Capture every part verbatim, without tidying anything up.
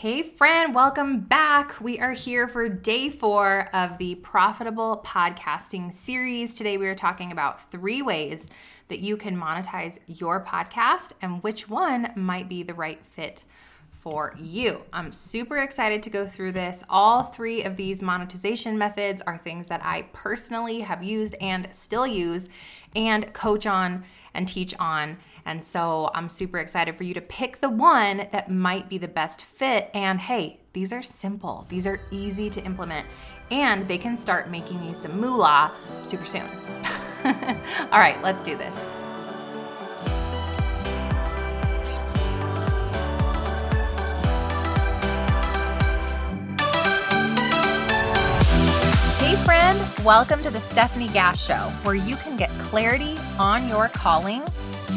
Hey friend, welcome back. We are here for day four of the Profitable Podcasting series. Today we are talking about three ways that you can monetize your podcast and which one might be the right fit for you. I'm super excited to go through this. All three of these monetization methods are things that I personally have used and still use and coach on and teach on. And so I'm super excited for you to pick the one that might be the best fit. And hey, these are simple. These are easy to implement and they can start making you some moolah super soon. All right, let's do this. Hey friend, welcome to the Stephanie Gass Show, where you can get clarity on your calling,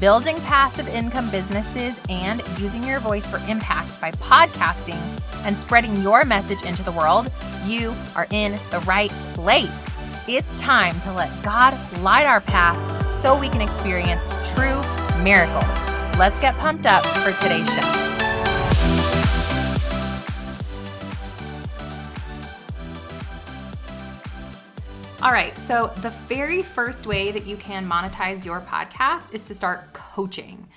building passive income businesses, and using your voice for impact by podcasting and spreading your message into the world. You are in the right place. It's time to let God light our path so we can experience true miracles. Let's get pumped up for today's show. All right, so the very first way that you can monetize your podcast is to start coaching.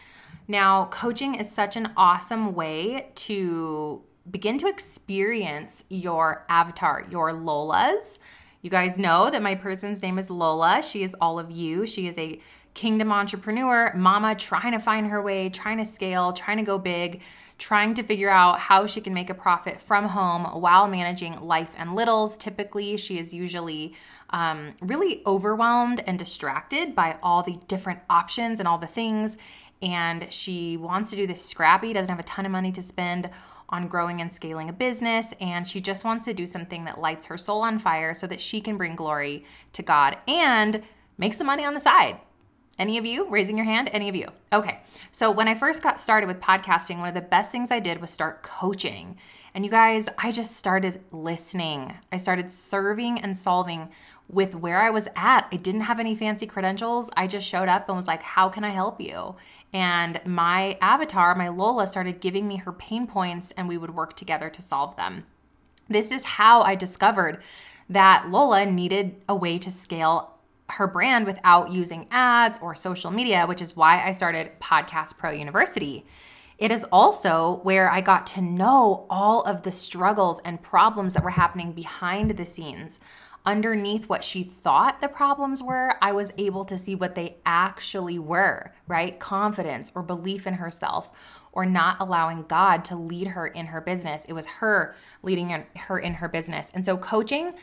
Now, coaching is such an awesome way to begin to experience your avatar, your Lolas. You guys know that my person's name is Lola. She is all of you. She is a kingdom entrepreneur, mama trying to find her way, trying to scale, trying to go big, trying to figure out how she can make a profit from home while managing life and littles. Typically, she is usually um, really overwhelmed and distracted by all the different options and all the things. And she wants to do this scrappy, doesn't have a ton of money to spend on growing and scaling a business. And she just wants to do something that lights her soul on fire so that she can bring glory to God and make some money on the side. Any of you? Raising your hand? Any of you? Okay. So when I first got started with podcasting, one of the best things I did was start coaching. And you guys, I just started listening. I started serving and solving with where I was at. I didn't have any fancy credentials. I just showed up and was like, how can I help you? And my avatar, my Lola, started giving me her pain points and we would work together to solve them. This is how I discovered that Lola needed a way to scale her brand without using ads or social media, which is why I started Podcast Pro University. It is also where I got to know all of the struggles and problems that were happening behind the scenes. Underneath what she thought the problems were, I was able to see what they actually were, right? Confidence or belief in herself or not allowing God to lead her in her business. It was her leading her in her business. And so coaching,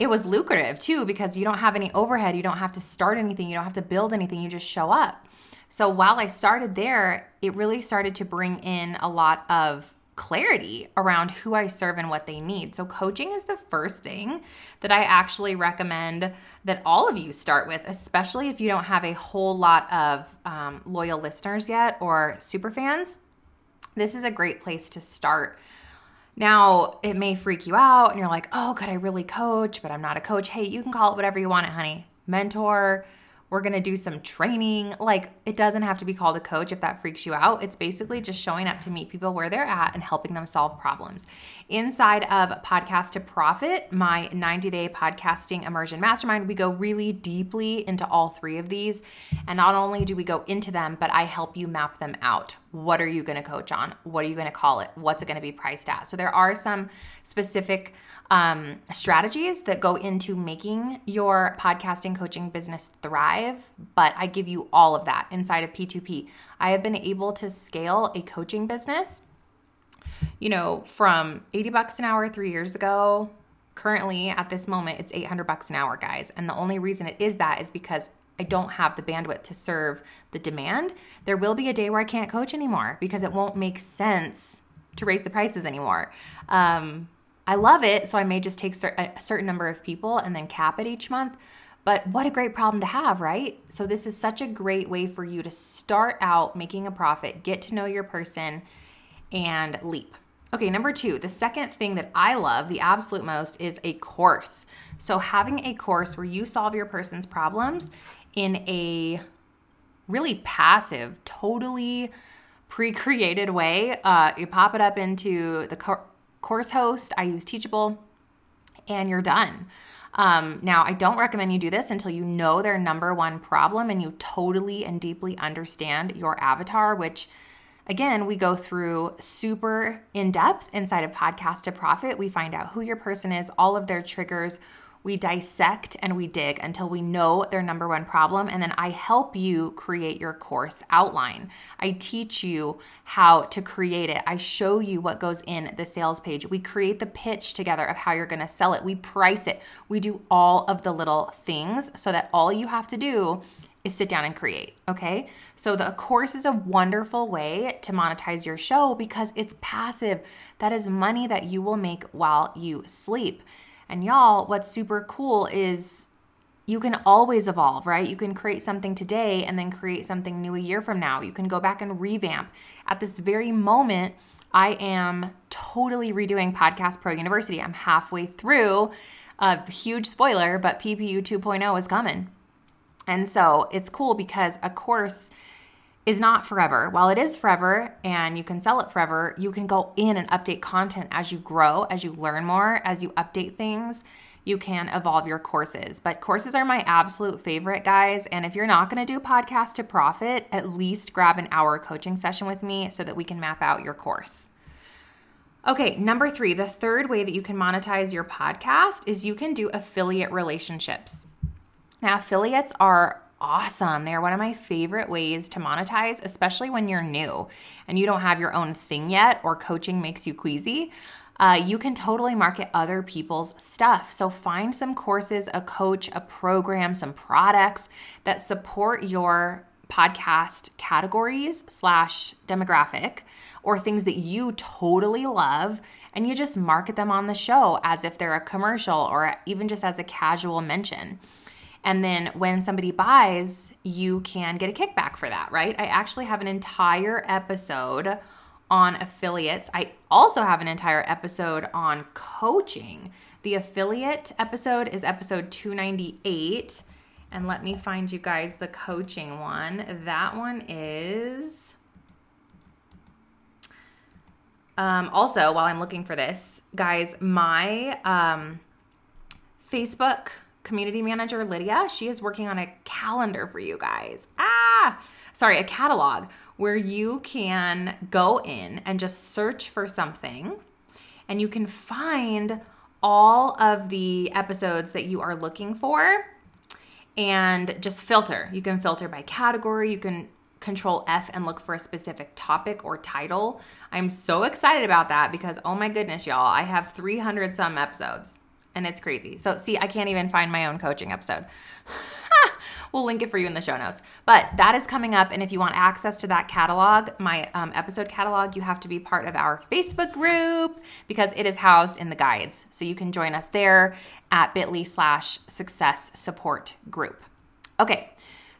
it was lucrative too, because you don't have any overhead. You don't have to start anything. You don't have to build anything. You just show up. So while I started there, it really started to bring in a lot of clarity around who I serve and what they need. So coaching is the first thing that I actually recommend that all of you start with, especially if you don't have a whole lot of um, loyal listeners yet or super fans. This is a great place to start. Now, it may freak you out and you're like, oh, could I really coach? But I'm not a coach. Hey, you can call it whatever you want it, honey. Mentor. We're going to do some training. Like, it doesn't have to be called a coach if that freaks you out. It's basically just showing up to meet people where they're at and helping them solve problems. Inside of Podcast to Profit, my ninety-day podcasting immersion mastermind, we go really deeply into all three of these. And not only do we go into them, but I help you map them out. What are you going to coach on? What are you going to call it? What's it going to be priced at? So there are some specific um, strategies that go into making your podcasting coaching business thrive, but I give you all of that inside of P two P. I have been able to scale a coaching business, you know, from eighty bucks an hour three years ago. Currently at this moment, it's eight hundred bucks an hour, guys. And the only reason it is that is because I don't have the bandwidth to serve the demand. There will be a day where I can't coach anymore because it won't make sense to raise the prices anymore. Um, I love it, so I may just take cer- a certain number of people and then cap it each month. But what a great problem to have, right? So this is such a great way for you to start out making a profit, get to know your person, and leap. Okay, number two, the second thing that I love the absolute most is a course. So having a course where you solve your person's problems in a really passive, totally pre-created way. Uh, you pop it up into the co- course host. I use Teachable, and you're done. Um, now, I don't recommend you do this until you know their number one problem and you totally and deeply understand your avatar, which, again, we go through super in-depth inside of Podcast to Profit. We find out who your person is, all of their triggers. We dissect and we dig until we know their number one problem, and then I help you create your course outline. I teach you how to create it. I show you what goes in the sales page. We create the pitch together of how you're gonna sell it. We price it. We do all of the little things so that all you have to do is sit down and create, okay? So the course is a wonderful way to monetize your show because it's passive. That is money that you will make while you sleep. And y'all, what's super cool is you can always evolve, right? You can create something today and then create something new a year from now. You can go back and revamp. At this very moment, I am totally redoing Podcast Pro University. I'm halfway through. A huge spoiler, but P P U two point oh is coming. And so it's cool because a course is not forever. While it is forever and you can sell it forever, you can go in and update content as you grow, as you learn more, as you update things, you can evolve your courses. But courses are my absolute favorite, guys. And if you're not going to do Podcast to Profit, at least grab an hour coaching session with me so that we can map out your course. Okay, number three, the third way that you can monetize your podcast is you can do affiliate relationships. Now, affiliates are awesome. They're one of my favorite ways to monetize, especially when you're new and you don't have your own thing yet or coaching makes you queasy. Uh, you can totally market other people's stuff. So find some courses, a coach, a program, some products that support your podcast categories slash demographic or things that you totally love, and you just market them on the show as if they're a commercial or even just as a casual mention. And then when somebody buys, you can get a kickback for that, right? I actually have an entire episode on affiliates. I also have an entire episode on coaching. The affiliate episode is episode two ninety-eight. And let me find you guys the coaching one. That one is, um, also while I'm looking for this, guys, my um, Facebook community manager, Lydia, she is working on a calendar for you guys. Ah, sorry, a catalog where you can go in and just search for something and you can find all of the episodes that you are looking for and just filter. You can filter by category. You can control F and look for a specific topic or title. I'm so excited about that because, oh my goodness, y'all, I have three hundred some episodes. And it's crazy. So see, I can't even find my own coaching episode. We'll link it for you in the show notes. But that is coming up. And if you want access to that catalog, my um, episode catalog, you have to be part of our Facebook group because it is housed in the guides. So you can join us there at bit.ly slash success support group. Okay.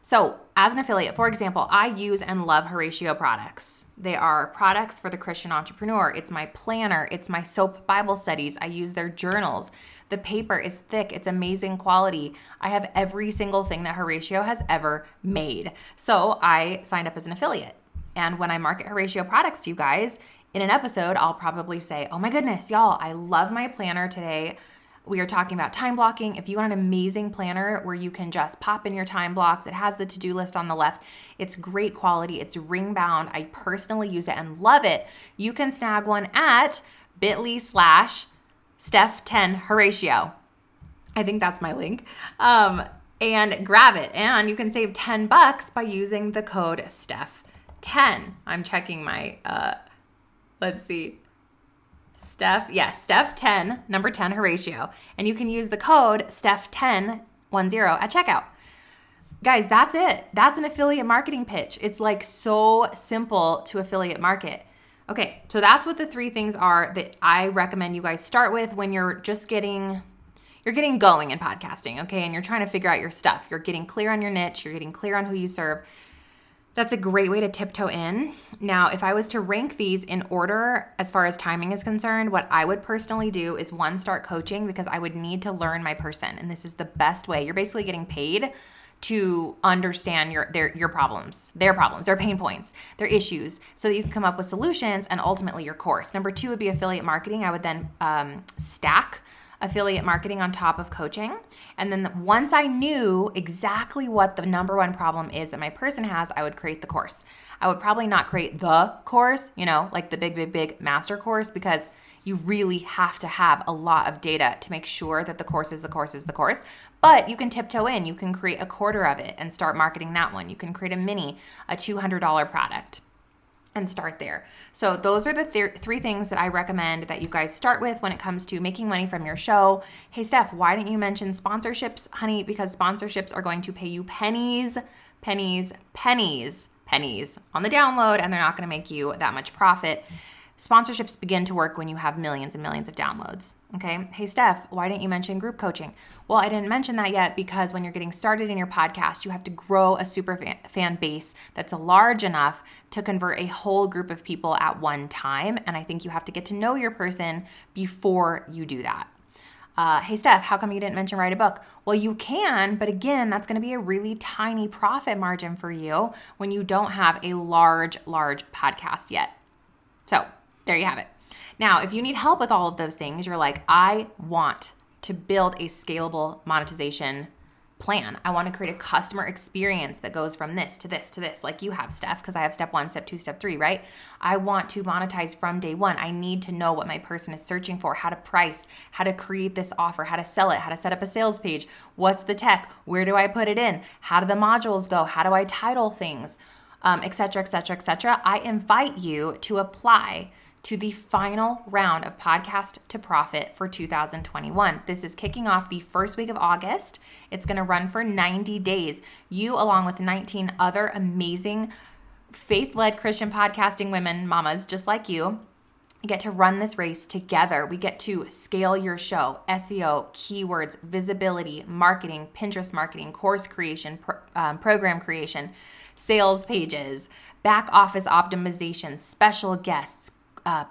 So as an affiliate, for example, I use and love Horatio products. They are products for the Christian entrepreneur. It's my planner. It's my soap Bible studies. I use their journals. The paper is thick. It's amazing quality. I have every single thing that Horatio has ever made. So I signed up as an affiliate. And when I market Horatio products to you guys, in an episode, I'll probably say, oh my goodness, y'all, I love my planner today. We are talking about time blocking. If you want an amazing planner where you can just pop in your time blocks, it has the to-do list on the left. It's great quality. It's ring bound. I personally use it and love it. You can snag one at bit.ly slash stef ten horatio. I think that's my link. Um, and grab it. And you can save ten bucks by using the code stef ten. I'm checking my, uh, let's see. Steph, yes, yeah, Steph ten, number ten, Horatio. And you can use the code Steph ten ten at checkout. Guys, that's it. That's an affiliate marketing pitch. It's like so simple to affiliate market. Okay, so that's what the three things are that I recommend you guys start with when you're just getting you're getting going in podcasting, okay? And you're trying to figure out your stuff. You're getting clear on your niche. You're getting clear on who you serve. That's a great way to tiptoe in. Now, if I was to rank these in order as far as timing is concerned, what I would personally do is one, start coaching, because I would need to learn my person. And this is the best way. You're basically getting paid to understand your their your problems, their problems, their pain points, their issues, so that you can come up with solutions and ultimately your course. Number two would be affiliate marketing. I would then um, stack affiliate marketing on top of coaching. And then once I knew exactly what the number one problem is that my person has, I would create the course. I would probably not create the course, you know, like the big, big, big master course, because you really have to have a lot of data to make sure that the course is the course is the course. But you can tiptoe in. You can create a quarter of it and start marketing that one. You can create a mini, a two hundred dollars product, and start there. So those are the th- three things that I recommend that you guys start with when it comes to making money from your show. Hey, Steph, why didn't you mention sponsorships, honey? Because sponsorships are going to pay you pennies, pennies, pennies, pennies on the download, and they're not going to make you that much profit. Sponsorships begin to work when you have millions and millions of downloads, okay? Hey, Steph, why didn't you mention group coaching? Well, I didn't mention that yet because when you're getting started in your podcast, you have to grow a super fan, fan base that's large enough to convert a whole group of people at one time, and I think you have to get to know your person before you do that. Uh, hey, Steph, how come you didn't mention write a book? Well, you can, but again, that's going to be a really tiny profit margin for you when you don't have a large, large podcast yet. So there you have it. Now, if you need help with all of those things, you're like, I want to build a scalable monetization plan. I want to create a customer experience that goes from this to this to this, like you have, Steph, because I have step one, step two, step three, right? I want to monetize from day one. I need to know what my person is searching for, how to price, how to create this offer, how to sell it, how to set up a sales page, what's the tech, where do I put it in, how do the modules go, how do I title things, um, et cetera, et cetera, et cetera. I invite you to apply to the final round of Podcast to Profit for two thousand twenty-one. This is kicking off the first week of August. It's going to run for ninety days. You, along with nineteen other amazing faith-led Christian podcasting women, mamas just like you, get to run this race together. We get to scale your show, S E O, keywords, visibility, marketing, Pinterest marketing, course creation, pro- um, program creation, sales pages, back office optimization, special guests, Uh,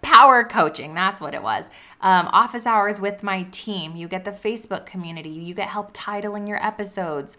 power coaching, that's what it was. Um, office hours with my team. You get the Facebook community. You get help titling your episodes.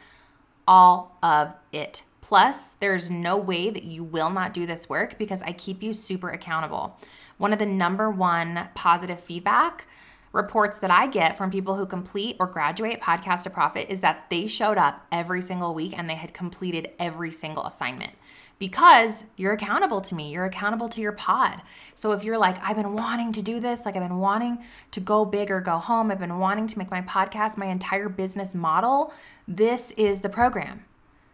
All of it. Plus, there's no way that you will not do this work because I keep you super accountable. One of the number one positive feedback reports that I get from people who complete or graduate Podcast to Profit is that they showed up every single week and they had completed every single assignment. Because you're accountable to me. You're accountable to your pod. So if you're like, I've been wanting to do this, like I've been wanting to go big or go home, I've been wanting to make my podcast my entire business model, this is the program.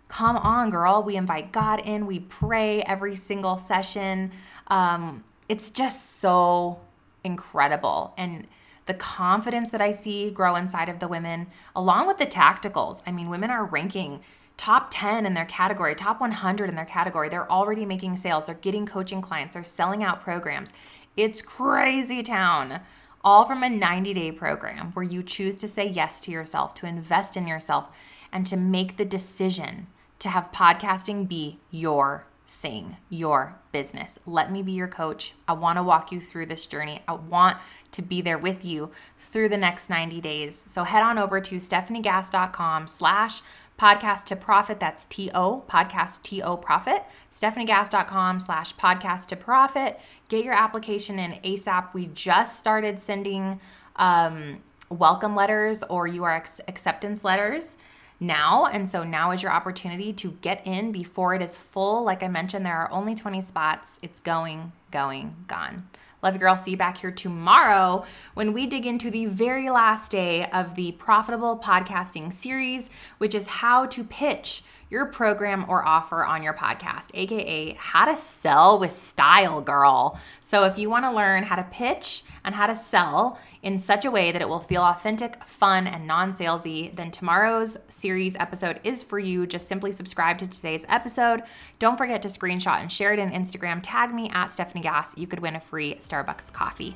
Come on, girl. We invite God in. We pray every single session. Um, it's just so incredible. And the confidence that I see grow inside of the women, along with the tacticals. I mean, women are ranking top ten in their category, top one hundred in their category. They're already making sales. They're getting coaching clients. They're selling out programs. It's crazy town. All from a ninety-day program where you choose to say yes to yourself, to invest in yourself, and to make the decision to have podcasting be your thing, your business. Let me be your coach. I want to walk you through this journey. I want to be there with you through the next ninety days. So head on over to stefaniegass.com slash Podcast to Profit, that's T O, Podcast T O Profit, stefaniegass.com slash Podcast to Profit. Get your application in ASAP. We just started sending um, welcome letters or U R acceptance letters now, and so now is your opportunity to get in before it is full. Like I mentioned, there are only twenty spots. It's going, going, gone. Love you, girl. See you back here tomorrow when we dig into the very last day of the Profitable Podcasting series, which is how to pitch your program or offer on your podcast, aka how to sell with style, girl. So if you want to learn how to pitch and how to sell in such a way that it will feel authentic, fun, and non-salesy, then tomorrow's series episode is for you. Just simply subscribe to today's episode. Don't forget to screenshot and share it on Instagram. Tag me at Stephanie Gass. You could win a free Starbucks coffee.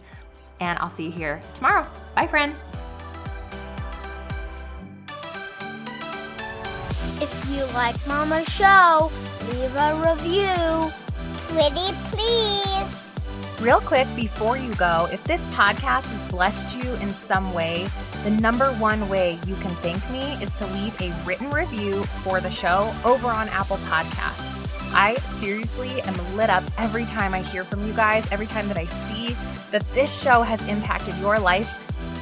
And I'll see you here tomorrow. Bye, friend. If you like Mama's show, leave a review. Pretty please. Real quick before you go, if this podcast has blessed you in some way, the number one way you can thank me is to leave a written review for the show over on Apple Podcasts. I seriously am lit up every time I hear from you guys, every time that I see that this show has impacted your life